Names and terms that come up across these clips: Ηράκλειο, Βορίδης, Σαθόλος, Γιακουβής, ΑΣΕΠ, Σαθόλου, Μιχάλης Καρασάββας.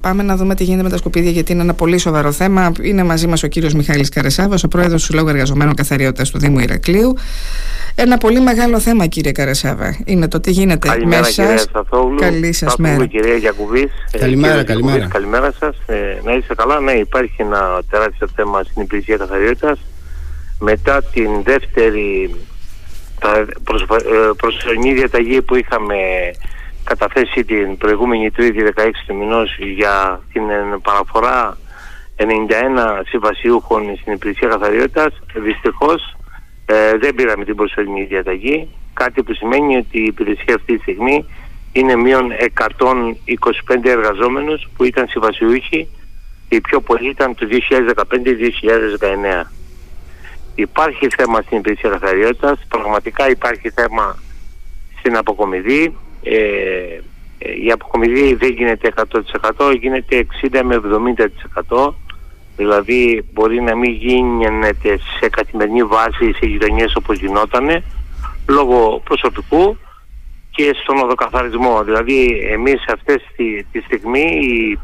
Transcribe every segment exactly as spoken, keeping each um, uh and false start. Πάμε να δούμε τι γίνεται με τα σκουπίδια, γιατί είναι ένα πολύ σοβαρό θέμα. Είναι μαζί μας ο κύριος Μιχάλης Καρασάββας, ο πρόεδρος του Συλλόγου Εργαζομένων Καθαριότητας του Δήμου Ηρακλείου. Ένα πολύ μεγάλο θέμα, κύριε Καρασάββα, είναι το τι γίνεται. Καλημέρα, μέσα. Κυρία Σαθόλου. Καλή σας Σαθόλου, μέρα. Κυρία Γιακουβής. Καλημέρα, ε, καλημέρα. Γιακουβής, καλημέρα σας. Ε, να είστε καλά. Ναι, υπάρχει ένα τεράστιο θέμα στην υπηρεσία καθαριότητας. Μετά την δεύτερη προσωρινή διαταγή που είχαμε καταθέσει την προηγούμενη Τρίτη δεκαέξι του μηνός για την παραφορά ενενήντα ένα συμβασιούχων στην υπηρεσία καθαριότητας, δυστυχώς ε, δεν πήραμε την προσωρινή διαταγή, κάτι που σημαίνει ότι η υπηρεσία αυτή τη στιγμή είναι μείον εκατόν είκοσι πέντε εργαζόμενους που ήταν συμβασιούχοι, οι πιο πολλοί ήταν το δύο χιλιάδες δεκαπέντε με δύο χιλιάδες δεκαεννέα. Υπάρχει θέμα στην υπηρεσία καθαριότητας, πραγματικά υπάρχει θέμα στην αποκομιδή. Ε, η αποκομιδή δεν γίνεται εκατό τοις εκατό, γίνεται εξήντα με εβδομήντα τοις εκατό, δηλαδή μπορεί να μην γίνεται σε καθημερινή βάση σε γειτονιές όπως γινότανε λόγω προσωπικού και στον οδοκαθαρισμό. Δηλαδή εμείς αυτή τη, τη στιγμή οι,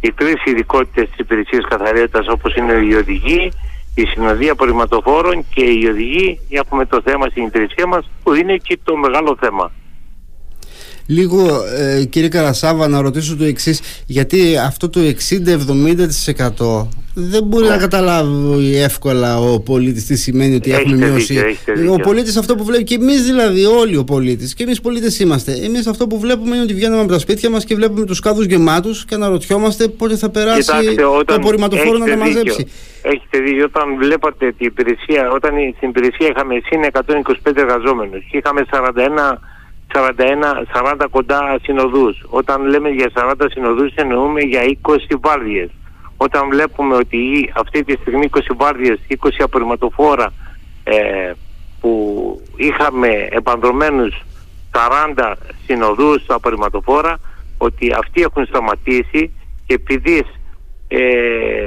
οι τρεις ειδικότητες της υπηρεσίας καθαριότητας, όπως είναι οι οδηγοί, η συνοδεία απορριμματοφόρων και οι οδηγοί, έχουμε το θέμα στην υπηρεσία μας που είναι και το μεγάλο θέμα. Λίγο, ε, κύριε Καρασάββα, να ρωτήσω το εξής, γιατί αυτό το εξήντα με εβδομήντα τοις εκατό δεν μπορεί yeah. να καταλάβει εύκολα ο πολίτης τι σημαίνει ότι έχετε έχουμε μειώσει. Δίκιο, ο πολίτης αυτό που βλέπει, και εμείς δηλαδή, όλοι ο πολίτης, και εμείς πολίτες είμαστε. Εμείς αυτό που βλέπουμε είναι ότι βγαίνουμε από τα σπίτια μας και βλέπουμε τους κάδους γεμάτους και αναρωτιόμαστε πότε θα περάσει. Κοιτάξτε, το απορριμματοφόρο να τα μαζέψει. Έχετε δίκιο. Όταν βλέπατε την υπηρεσία, όταν στην υπηρεσία είχαμε συν εκατόν είκοσι πέντε εργαζόμενους και είχαμε σαράντα ένα σαράντα κοντά συνοδούς. Όταν λέμε για σαράντα συνοδούς εννοούμε για είκοσι βάρδιες. Όταν βλέπουμε ότι αυτή τη στιγμή είκοσι βάρδιες, είκοσι απορριμματοφόρα ε, που είχαμε επανδρομένους σαράντα συνοδούς στα απορριμματοφόρα, ότι αυτοί έχουν σταματήσει, και επειδή ε,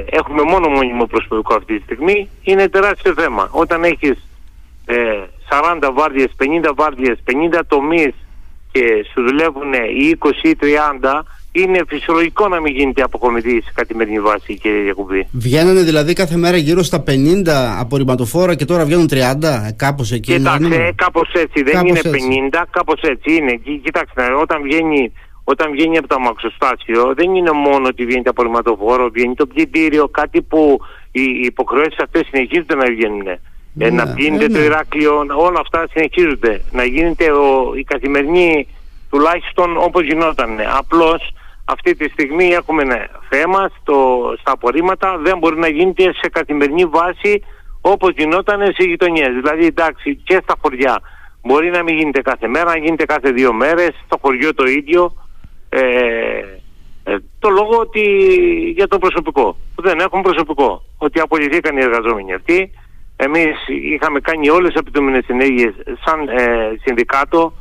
έχουμε μόνο μόνιμο προσωπικό αυτή τη στιγμή, είναι τεράστιο θέμα. Όταν έχεις Ε, σαράντα βάρδιες, πενήντα βάρδιες, πενήντα τομείς και σου δουλεύουν οι είκοσι ή τριάντα, είναι φυσιολογικό να μην γίνεται αποκομιδή σε καθημερινή βάση, κύριε Γιακουβή. Βγαίνανε δηλαδή κάθε μέρα γύρω στα πενήντα απορριμματοφόρα και τώρα βγαίνουν τριάντα, κάπως εκεί. Κοιτάξτε, είναι... κάπως έτσι, δεν κάπως είναι έτσι. πενήντα, κάπως έτσι είναι. Κοιτάξτε, όταν βγαίνει, όταν βγαίνει από το αμαξοστάσιο, δεν είναι μόνο ότι βγαίνει το απορριμματοφόρο, βγαίνει το πλυντήριο, κάτι που οι υποχρεώσεις αυτές συνεχίζονται να βγαίνουν. Ε, yeah, να πλύνεται yeah. το Ηράκλειο, όλα αυτά συνεχίζονται. Να γίνεται ο, η καθημερινή τουλάχιστον όπως γινόταν. Απλώς αυτή τη στιγμή έχουμε ένα θέμα στο, στα απορρίμματα, δεν μπορεί να γίνεται σε καθημερινή βάση όπως γινόταν σε γειτονιές. Δηλαδή εντάξει, και στα χωριά μπορεί να μην γίνεται κάθε μέρα, να γίνεται κάθε δύο μέρες, στο χωριό το ίδιο. Ε, ε, το λόγο ότι για το προσωπικό, που δεν έχουν προσωπικό, ότι απολυθήκαν οι εργαζόμενοι αυτοί. Εμείς είχαμε κάνει όλες τις επιτούμενες συνέργειες σαν ε, συνδικάτο.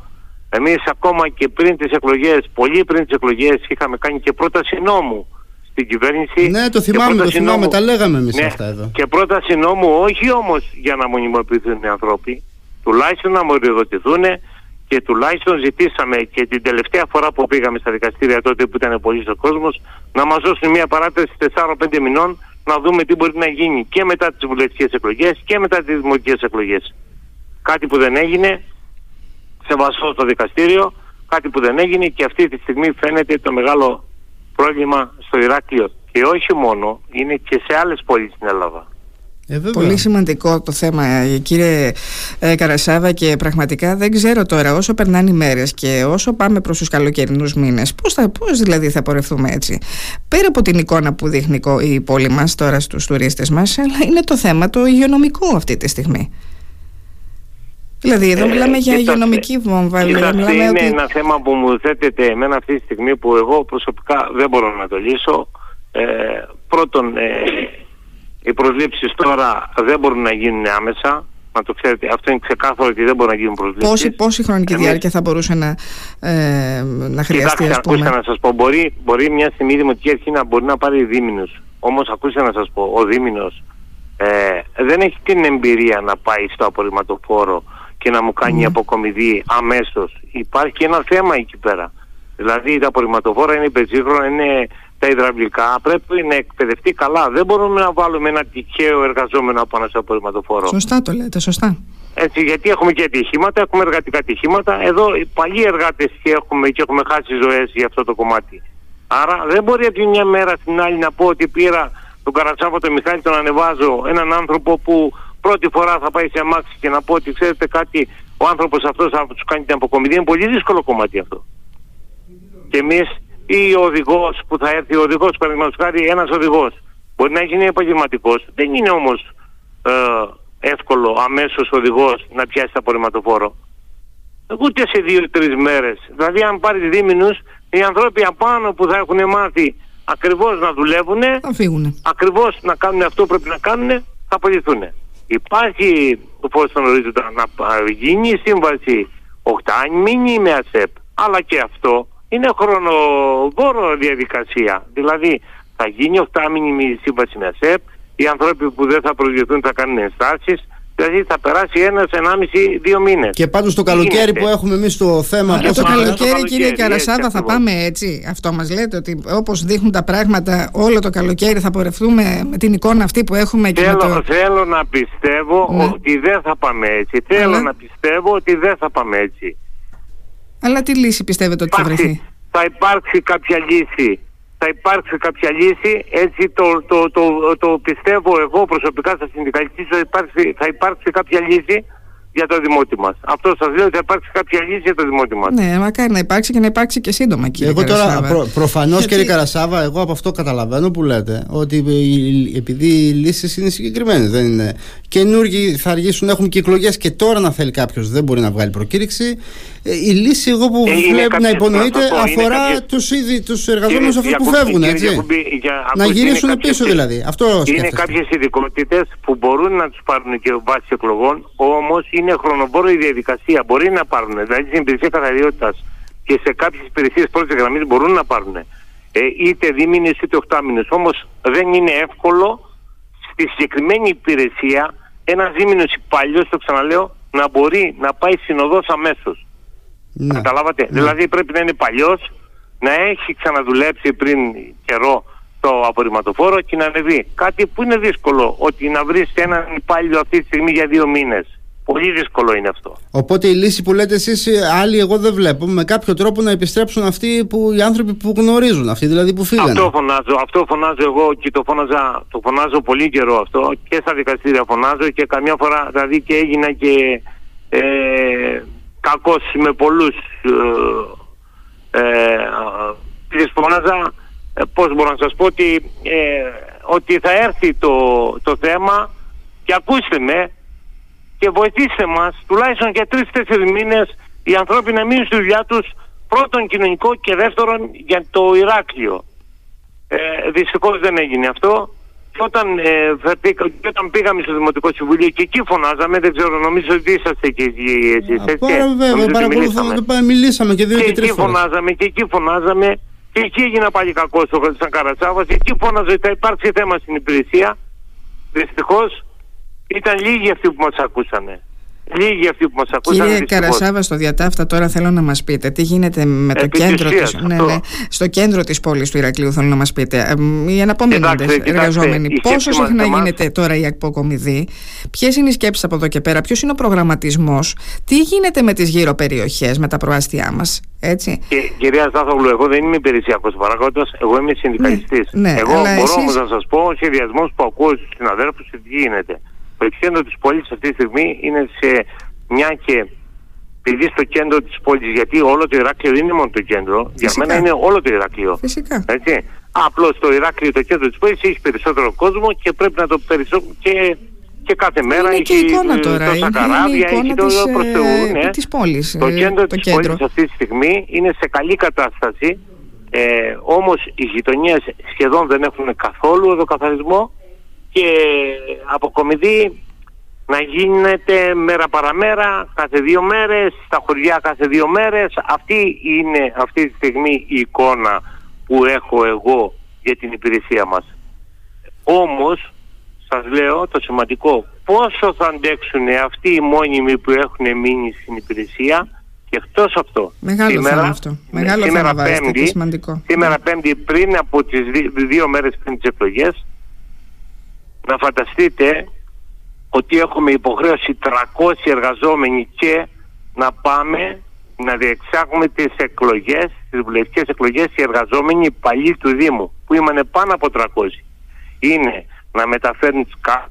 Εμείς ακόμα και πριν τις εκλογές, πολύ πριν τις εκλογές, είχαμε κάνει και πρόταση νόμου στην κυβέρνηση. Ναι, το θυμάμαι, το θυμάμαι, νόμου, τα λέγαμε εμείς ναι, αυτά εδώ. Και πρόταση νόμου, όχι όμως για να μονιμοποιηθούν οι άνθρωποι, τουλάχιστον να μοριοδοτηθούν, και τουλάχιστον ζητήσαμε και την τελευταία φορά που πήγαμε στα δικαστήρια, τότε που ήταν πολύ ο κόσμος, να μας δώσουν μια παράταση τεσσάρων πέντε μηνών, να δούμε τι μπορεί να γίνει και μετά τις βουλευτικές εκλογές και μετά τις δημοτικές εκλογές. Κάτι που δεν έγινε, σεβαστό στο δικαστήριο, κάτι που δεν έγινε, και αυτή τη στιγμή φαίνεται το μεγάλο πρόβλημα στο Ηράκλειο. Και όχι μόνο, είναι και σε άλλες πόλεις στην Ελλάδα. Ε, πολύ σημαντικό το θέμα, κύριε ε, Καρασάββα, και πραγματικά δεν ξέρω τώρα, όσο περνάνε οι μέρες και όσο πάμε προς τους καλοκαιρινούς μήνες, πώς, θα, πώς δηλαδή θα πορευτούμε έτσι. Πέρα από την εικόνα που δείχνει η πόλη μας τώρα στους τουρίστες μας, αλλά είναι το θέμα το υγειονομικό αυτή τη στιγμή. Δηλαδή εδώ ε, μιλάμε για υγειονομική βόμβα. Κοιτάξτε, είναι ότι... ένα θέμα που μου θέτεται εμένα αυτή τη στιγμή, που εγώ προσωπικά δεν μπορώ να το λύσω. Ε, πρώτον, ε, οι προσλήψεις τώρα δεν μπορούν να γίνουν άμεσα. Να το ξέρετε, αυτό είναι ξεκάθαρο ότι δεν μπορούν να γίνουν προσλήψεις. Πόση, πόση χρονική εμείς... διάρκεια θα μπορούσε να, ε, να χρειαστεί, ας πούμε. Ακούστε να σας πω, μπορεί, μπορεί μια στιγμή η Δημοτική Αρχή να μπορεί να πάρει δίμηνους. Όμως ακούστε να σας πω, ο δίμηνος ε, δεν έχει την εμπειρία να πάει στο απορριμματοφόρο και να μου κάνει mm. αποκομιδή αμέσως. Υπάρχει ένα θέμα εκεί πέρα. Δηλαδή τα απορριμματοφόρα είναι υπερσύγχρονα, είναι τα υδραυλικά πρέπει να εκπαιδευτεί καλά. Δεν μπορούμε να βάλουμε ένα τυχαίο εργαζόμενο από ένα απορριμματοφόρο. Σωστά το λέτε, σωστά. Έτσι, γιατί έχουμε και ατυχήματα, έχουμε εργατικά ατυχήματα. Εδώ οι παλιοί εργάτες και έχουμε, και έχουμε χάσει ζωές για αυτό το κομμάτι. Άρα δεν μπορεί από τη μια μέρα στην άλλη να πω ότι πήρα τον Καρασάββα, τον Μιχάλη, τον ανεβάζω, έναν άνθρωπο που πρώτη φορά θα πάει σε αμάξι και να πω ότι ξέρετε κάτι, ο άνθρωπος αυτός θα τους κάνει την αποκομιδή. Είναι πολύ δύσκολο κομμάτι αυτό. Και εμείς, ή ο οδηγός που θα έρθει, ο οδηγός, παραδείγματος χάρη, ένας οδηγός μπορεί να γίνει επαγγελματικός. Δεν είναι όμως ε, εύκολο αμέσως οδηγός να πιάσει απορριμματοφόρο. Ούτε σε δύο-τρεις μέρες. Δηλαδή, αν πάρει δίμηνους, οι ανθρώποι απάνω που θα έχουν μάθει ακριβώς να δουλεύουν, ακριβώς να κάνουν αυτό που πρέπει να κάνουν, θα απολυθούν. Υπάρχει, όπως τον ορίζοντα, να γίνει η σύμβαση οκτώ μήνη με ΑΣΕΠ, αλλά και αυτό είναι χρονοβόρο διαδικασία. Δηλαδή, θα γίνει οκτώ μήνη σύμβαση με ΑΣΕΠ, οι άνθρωποι που δεν θα προσδιοθούν θα κάνουν ενστάσεις, δηλαδή θα περάσει ένας, ενάμιση, δύο μήνες. Και πάντως το καλοκαίρι Γίνεται. που έχουμε εμείς το θέμα... Για το, το καλοκαίρι, κύριε Καρασάββα, θα πάμε έτσι? Αυτό μας λέτε, ότι όπως δείχνουν τα πράγματα όλο το καλοκαίρι θα πορευτούμε με την εικόνα αυτή που έχουμε? Και θέλω, το... θέλω να πιστεύω ναι. ότι δεν θα πάμε έτσι. Αλλά... Θέλω να πιστεύω ότι δεν θα πάμε έτσι. Αλλά τι λύση πιστεύετε ότι Υπάρχει, θα βρεθεί? Θα υπάρξει κάποια λύση. Θα υπάρξει κάποια λύση, έτσι το, το, το, το πιστεύω εγώ προσωπικά στα συνδικαλιστή, θα υπάρξει, θα υπάρξει κάποια λύση για το δημότη μας. Αυτό σας λέω, ότι θα υπάρξει κάποια λύση για το δημότη μας. Ναι, μακάρι να υπάρξει και να υπάρξει και σύντομα, κύριε εγώ Καρασάββα. Τώρα, προ, προφανώς, γιατί... κύριε Καρασάββα, εγώ από αυτό καταλαβαίνω που λέτε, ότι επειδή οι λύσεις είναι συγκεκριμένες, δεν είναι καινούργοι, θα αργήσουν, έχουν και εκλογές και τώρα να θέλει κάποιος, δεν μπορεί να βγάλει προκήρυξη. Η λύση, εγώ που ε, βλέπω να υπονοείται, αφορά κάποιες... τους, ήδη, τους εργαζόμενους αυτούς που φεύγουν, έτσι. Διακουμπή, για, να γυρίσουν κάποιες, πίσω δηλαδή. Αυτό είναι σκέφτεστε. Κάποιες ειδικότητες που μπορούν να τους πάρουν και βάσει εκλογών, όμως είναι χρονοβόρο η διαδικασία. Μπορεί να πάρουν, δηλαδή στην υπηρεσία καθαριότητας και σε κάποιες υπηρεσίες πρώτης γραμμής μπορούν να πάρουν ε, είτε δίμηνες είτε οκτάμηνες. Όμως δεν είναι εύκολο στη συγκεκριμένη υπηρεσία ένας δίμηνος υπάλληλος, το ξαναλέω, να μπορεί να πάει συνοδός αμέσως. Ναι. Καταλάβατε. Ναι. Δηλαδή πρέπει να είναι παλιός, να έχει ξαναδουλέψει πριν καιρό το απορριμματοφόρο και να ανεβεί. Κάτι που είναι δύσκολο, ότι να βρεις έναν υπάλληλο αυτή τη στιγμή για δύο μήνες. Πολύ δύσκολο είναι αυτό. Οπότε η λύση που λέτε εσείς, άλλοι εγώ δεν βλέπω, με κάποιο τρόπο να επιστρέψουν αυτοί που, οι άνθρωποι που γνωρίζουν, αυτοί δηλαδή που φύγανε. Αυτό φωνάζω, αυτό φωνάζω εγώ και το, φωνάζα, το φωνάζω πολύ καιρό αυτό και στα δικαστήρια φωνάζω και καμιά φορά δηλαδή και έγινα και... Ε, κακώς με πολλούς ε, ε, φωνάζα, ε, πώς μπορώ να σας πω ότι, ε, ότι θα έρθει το, το θέμα και ακούστε με και βοηθήστε μας τουλάχιστον για τρεις-τέσσερις μήνες οι ανθρώποι να μείνουν στη δουλειά τους, πρώτον κοινωνικό και δεύτερον για το Ηράκλειο. Ε, δυστυχώς δεν έγινε αυτό. Όταν, ε, φερθήκα, όταν πήγαμε στο Δημοτικό Συμβουλίο και εκεί φωνάζαμε, δεν ξέρω, νομίζω ότι είσαστε εκεί εσείς. Έτσι, βέβαια, παρακολουθούμε το πάμε, μιλήσαμε και δύο και, και τρεις φορές. Φωνάζαμε, και εκεί φωνάζαμε και εκεί έγινα πάλι κακός ο Καρασάββας. Εκεί φώναζε ότι θα υπάρξει θέμα στην υπηρεσία. Δυστυχώς ήταν λίγοι αυτοί που μας ακούσανε. Λίγοι αυτοί που μας ακούσαν. Κύριε Καρασάββα, στο διατάφτα τώρα θέλω να μας πείτε τι γίνεται με το κέντρο της, ναι, ναι, στο κέντρο της πόλης του Ηρακλείου, θέλω να μας πείτε. Οι αναπομείνοντες εργαζόμενοι, πόσο συχνά γίνεται τώρα η αποκομιδή, ποιες είναι οι σκέψεις από εδώ και πέρα, ποιος είναι ο προγραμματισμός, τι γίνεται με τις γύρω περιοχές, με τα προάστια μας, έτσι. Και, κυρία Σαθόλου, εγώ δεν είμαι υπηρεσιακός παράγοντας, εγώ είμαι συνδικαλιστής. Ναι, ναι, εγώ μπορώ όμως να σας πω ο σχεδιασμός που ακούω στους συναδέλφους τι γίνεται. Το κέντρο της πόλης αυτή τη στιγμή είναι σε μια και επειδή στο κέντρο της πόλης, γιατί όλο το Ηράκλειο δεν είναι μόνο το κέντρο, Φυσικά. για μένα είναι όλο το Ηράκλειο. Φυσικά. Έτσι. Απλώς το Ηράκλειο, το κέντρο της πόλης, έχει περισσότερο κόσμο και πρέπει να το περισσότερο και, και κάθε μέρα είναι έχει τόσα καράβια, έχει το προς Θεού. Ναι. Της πόλης, το κέντρο το της κέντρο. πόλης αυτή τη στιγμή είναι σε καλή κατάσταση, ε, όμως οι γειτονιές σχεδόν δεν έχουν καθόλου οδοκαθαρισμό. Και αποκομιδή να γίνεται μέρα παραμέρα, κάθε δύο μέρες, στα χωριά κάθε δύο μέρες. Αυτή είναι αυτή τη στιγμή η εικόνα που έχω εγώ για την υπηρεσία μας. Όμως, σας λέω το σημαντικό, πόσο θα αντέξουν αυτοί οι μόνιμοι που έχουν μείνει στην υπηρεσία Και εκτός αυτό, μεγάλο σήμερα, αυτό. Μεγάλο σήμερα, πέμπτη, σημαντικό. σήμερα πέμπτη πριν από τις δύ- δύο μέρες πριν τις εκλογές, να φανταστείτε ότι έχουμε υποχρέωση τριακόσιοι εργαζόμενοι και να πάμε να διεξάγουμε τις εκλογές, τις βουλευτικές εκλογές, οι εργαζόμενοι παλιοί του Δήμου, που ήμανε πάνω από τριακόσιοι. Είναι να μεταφέρουν τις κάρτες,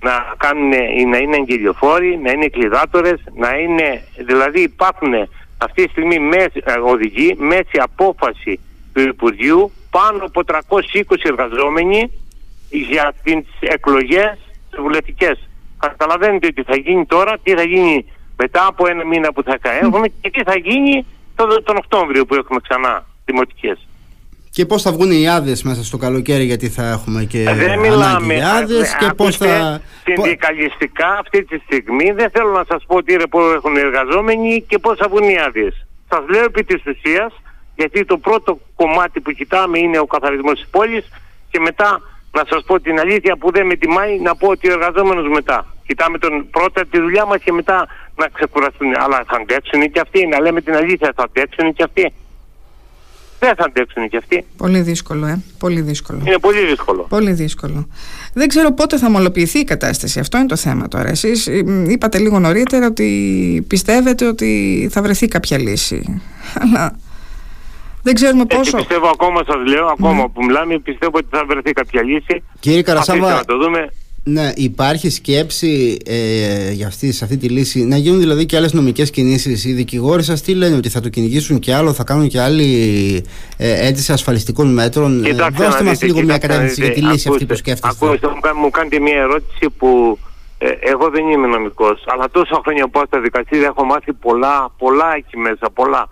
να, κάνουν, να είναι εγγελιοφόροι, να είναι κλειδάτορες, να είναι, δηλαδή υπάρχουν αυτή τη στιγμή μέση, οδηγοί, μέση απόφαση του Υπουργείου, πάνω από τριακόσιοι είκοσι εργαζόμενοι για τις εκλογές τις βουλευτικές. Καταλαβαίνετε ότι θα γίνει τώρα, τι θα γίνει μετά από ένα μήνα που θα έχουμε και τι θα γίνει το, τον Οκτώβριο που έχουμε ξανά δημοτικές. Και πώς θα βγουν οι άδειες μέσα στο καλοκαίρι, γιατί θα έχουμε και ανάγκη άδειες και πώς θα... Συνδικαλιστικά αυτή τη στιγμή δεν θέλω να σας πω τι ρεπό έχουν οι εργαζόμενοι και πώς θα βγουν οι άδειες. Σας λέω επί της ουσίας, γιατί το πρώτο κομμάτι που κοιτάμε είναι ο καθαρισμός της πόλης και μετά να σας πω την αλήθεια που δεν με τιμάει να πω ότι ο εργαζόμενος μετά. Κοιτάμε τον, πρώτα τη δουλειά μας και μετά να ξεκουραστούν. Αλλά θα αντέξουν και αυτοί, να λέμε την αλήθεια, θα αντέξουν και αυτοί. Δεν θα αντέξουν και αυτοί. Πολύ δύσκολο, ε. Πολύ δύσκολο. Είναι πολύ δύσκολο. Πολύ δύσκολο. Δεν ξέρω πότε θα ομαλοποιηθεί η κατάσταση. Αυτό είναι το θέμα τώρα. Εσείς είπατε λίγο νωρίτερα ότι πιστεύετε ότι θα βρεθεί κάποια λύση. Αλλά δεν ξέρουμε πόσο. Ε, πιστεύω ακόμα, σας λέω, ακόμα mm. που μιλάμε, πιστεύω ότι θα βρεθεί κάποια λύση. Κύριε Καρασάββα, να το δούμε. Ναι, υπάρχει σκέψη ε, για αυτή, σε αυτή τη λύση να γίνουν δηλαδή και άλλες νομικές κινήσεις. Οι δικηγόροι σας τι λένε, ότι θα το κυνηγήσουν και άλλο, θα κάνουν και άλλη ε, αίτηση ασφαλιστικών μέτρων. Κοιτάξτε, ε, δώστε μας λίγο μια κατεύθυνση για τη λύση ακούστε, αυτή που σκέφτεστε. Ακούστε, μου κάνετε μια ερώτηση που ε, εγώ δεν είμαι νομικός, αλλά τόσα χρόνια πάω στα δικαστήρια, έχω μάθει πολλά, πολλά εκεί μέσα, πολλά.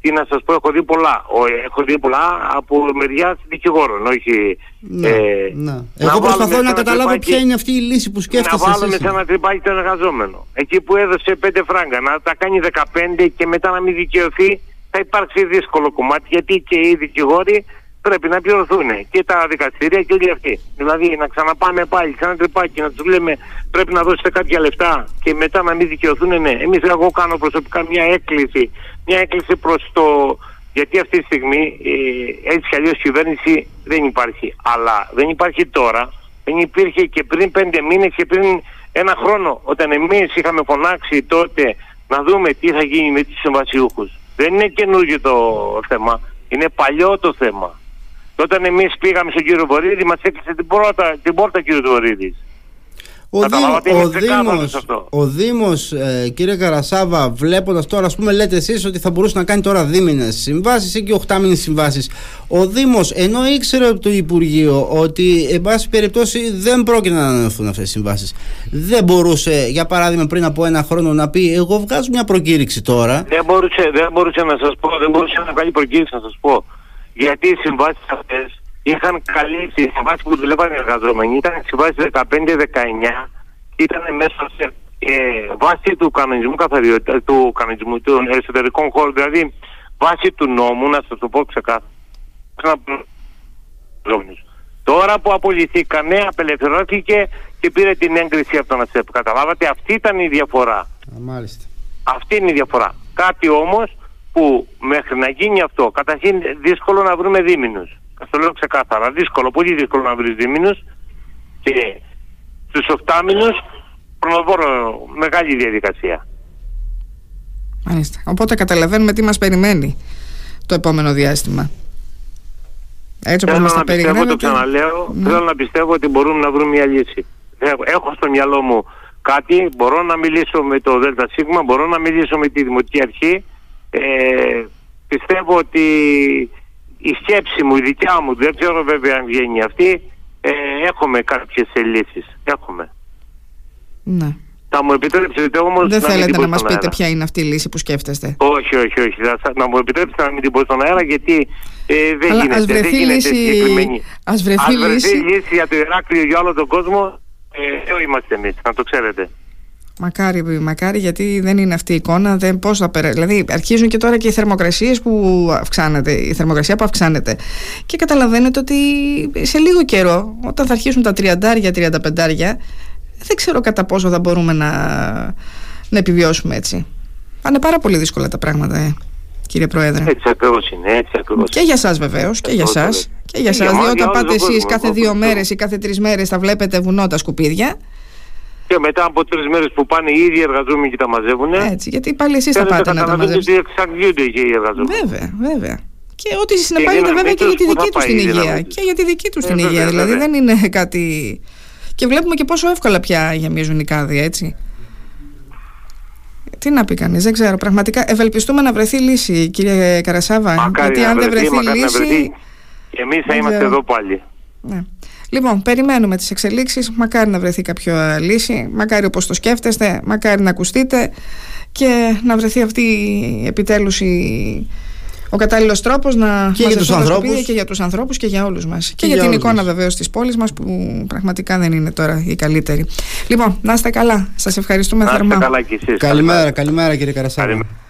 Τι να σας πω, έχω δει πολλά. Έχω δει πολλά από μεριά δικηγόρων, όχι... Ναι, ε, ναι. Εγώ προσπαθώ να καταλάβω τρυπάκι, ποια είναι αυτή η λύση που σκέφτεσαι. Να βάλουμε σε ένα τρυπάκι τον εργαζόμενο. Εκεί που έδωσε πέντε φράγκα, να τα κάνει δεκαπέντε και μετά να μην δικαιωθεί, θα υπάρξει δύσκολο κομμάτι, γιατί και οι δικηγόροι πρέπει να πληρωθούν. Και τα δικαστήρια και όλοι αυτοί. Δηλαδή να ξαναπάμε πάλι σε ένα τρυπάκι, να τους λέμε πρέπει να δώσετε κάποια λεφτά και μετά να μην δικαιωθούν. Ναι, εμείς εγώ κάνω προσωπικά μια έκκληση. Μια έκκληση προς το... Γιατί αυτή τη στιγμή ε, έτσι κι αλλιώς κυβέρνηση δεν υπάρχει. Αλλά δεν υπάρχει τώρα. Δεν υπήρχε και πριν πέντε μήνες και πριν ένα χρόνο. Όταν εμείς είχαμε φωνάξει τότε να δούμε τι θα γίνει με τους συμβασιούχους. Δεν είναι καινούργιο το θέμα. Είναι παλιό το θέμα. Όταν εμείς πήγαμε στον κύριο Βορίδη μας έκλεισε την πόρτα, την πόρτα κύριο Βορίδης. Ο, δήμ, ο, δήμος, ο Δήμος, ε, κύριε Καρασάββα, βλέποντας τώρα, ας πούμε, λέτε εσείς ότι θα μπορούσε να κάνει τώρα δίμηνες συμβάσεις ή και οχτάμηνες συμβάσεις. Ο Δήμος, ενώ ήξερε από το Υπουργείο ότι, εν πάση περιπτώσει, δεν πρόκειται να ανανεωθούν αυτές οι συμβάσεις, δεν μπορούσε, για παράδειγμα, πριν από ένα χρόνο να πει: εγώ βγάζω μια προκήρυξη τώρα. Δεν μπορούσε, δεν μπορούσε να σας πω, δεν μπορούσε να βγάλει προκήρυξη να σας πω. Γιατί οι συμβάσεις αυτές. Είχαν καλύψει οι συμβάσεις που δουλεύαν οι εργαζόμενοι, ήταν συμβάσεις δεκαπέντε δεκαεννιά, ήταν μέσα σε ε, βάση του κανονισμού καθαριότητα, του κανονισμού των εσωτερικών χώρων, δηλαδή βάση του νόμου, να σας το πω ξεκάθαρα. Τώρα που απολυθήκανε, απελευθερώθηκε και πήρε την έγκριση από τον ΑΣΕΠ. Καταλάβατε, αυτή ήταν η διαφορά. Α, μάλιστα. Αυτή είναι η διαφορά. Κάτι όμως που μέχρι να γίνει αυτό, καταρχήν δύσκολο να βρούμε δίμηνους. Το λέω ξεκάθαρα. Δύσκολο, πολύ δύσκολο να βρει δίμηνους και στους οκτάμηνους προνοβόρω μεγάλη διαδικασία. Μάλιστα. Οπότε καταλαβαίνουμε τι μας περιμένει το επόμενο διάστημα. Έτσι όπως μας τα περιμένει. Θέλω να πιστεύω, το ξαναλέω, ναι. Θέλω να πιστεύω ότι μπορούμε να βρούμε μια λύση. Έχω στο μυαλό μου κάτι, μπορώ να μιλήσω με το ΔΣ, μπορώ να μιλήσω με τη Δημοτική Αρχή. Ε, πιστεύω ότι η σκέψη μου, η δικιά μου, δεν ξέρω βέβαια αν βγαίνει αυτή, ε, έχουμε κάποιες λύσεις. Έχουμε. Ναι. Θα μου επιτρέψετε όμως... Δεν θέλετε να μας πείτε ποια είναι αυτή η λύση που σκέφτεστε. Όχι, όχι, όχι. Να μου επιτρέψετε να μην την πω στον αέρα, γιατί ε, δεν αλλά γίνεται. Ας βρεθεί, δεν γίνεται λύση... Ας βρεθεί, ας βρεθεί λύση... λύση για το Ηράκλειο, για όλο τον κόσμο, εδώ ε, είμαστε εμείς, να το ξέρετε. Μακάρι, μακάρι, γιατί δεν είναι αυτή η εικόνα. Δεν, πώς θα περα... Δηλαδή, αρχίζουν και τώρα και οι θερμοκρασίες που αυξάνεται, η θερμοκρασία που αυξάνεται. Και καταλαβαίνετε ότι σε λίγο καιρό, όταν θα αρχίσουν τα τριαντάρια, τριανταπεντάρια, δεν ξέρω κατά πόσο θα μπορούμε να, να επιβιώσουμε έτσι. Πάνε πάρα πολύ δύσκολα τα πράγματα, ε, κύριε Πρόεδρε. Έτσι ακριβώς είναι, έτσι ακριβώς. Και για σας βεβαίως, και για σας. Και για σας, διότι όταν πάτε εσείς κάθε δύο μέρες ή κάθε τρεις μέρες θα βλέπετε βουνό τα σκουπίδια. Και μετά από τρεις μέρες που πάνε οι ίδιοι εργαζόμενοι και τα μαζεύουν. Έτσι, γιατί πάλι εσείς θα πάτε να τα μαζεύετε. Γιατί εξαγγείλονται και οι εργαζόμενοι. Βέβαια, βέβαια. Και ό,τι συνεπάγεται βέβαια και για τη δική τους την υγεία. Και για τη δική τους την υγεία. Δηλαδή δεν είναι κάτι. Και βλέπουμε και πόσο εύκολα πια γεμίζουν οι κάδοι, έτσι. Τι να πει κανείς, δεν ξέρω. Πραγματικά ευελπιστούμε να βρεθεί λύση, κύριε Καρασάββα. Μακάρι, γιατί αν δεν βρεθεί λύση. Εμείς θα είμαστε εδώ πάλι. Ναι. Λοιπόν, περιμένουμε τις εξελίξεις. Μακάρι να βρεθεί κάποια λύση. Μακάρι όπως το σκέφτεστε. Μακάρι να ακουστείτε και να βρεθεί αυτή επιτέλους η... ο κατάλληλος τρόπος να και για τους ανθρώπους και για τους ανθρώπους και για όλους μας. Και, και για, για την εικόνα βεβαίως της πόλης μας που πραγματικά δεν είναι τώρα η καλύτερη. Λοιπόν, να είστε καλά. Σας ευχαριστούμε να είστε θερμά. Καλά και εσείς. Καλημέρα, καλημέρα κύριε Καρασάββα.